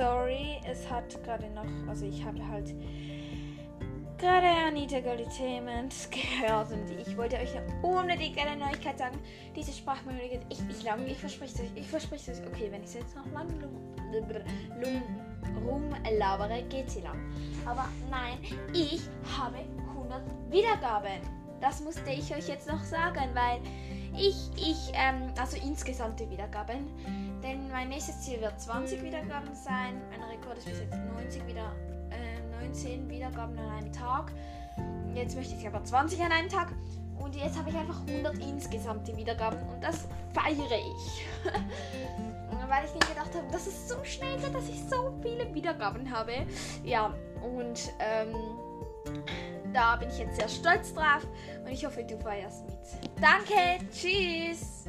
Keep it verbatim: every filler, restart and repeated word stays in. sorry, es hat gerade noch, also ich habe halt gerade Anita Gold Entertainment gehört und ich wollte euch ja unbedingt eine Neuigkeit sagen. Diese Sprachmöglichkeit, ich, ich glaube, ich verspreche es euch, ich verspreche es euch. Okay, wenn ich es jetzt noch lang rumlabere, geht sie lang. Aber nein, ich habe hundert Wiedergaben. Das musste ich euch jetzt noch sagen, weil ich, ich, ähm, also insgesamt die Wiedergaben, denn mein nächstes Ziel wird zwanzig Wiedergaben sein, mein Rekord ist bis jetzt neunzig wieder, äh, neunzehn Wiedergaben an einem Tag, jetzt möchte ich aber zwanzig an einem Tag und jetzt habe ich einfach hundert insgesamt die Wiedergaben und das feiere ich, weil ich nicht gedacht habe, dass es so schnell geht, dass ich so viele Wiedergaben habe, ja, und, ähm, da bin ich jetzt sehr stolz drauf und ich hoffe, du feierst mit. Danke, tschüss!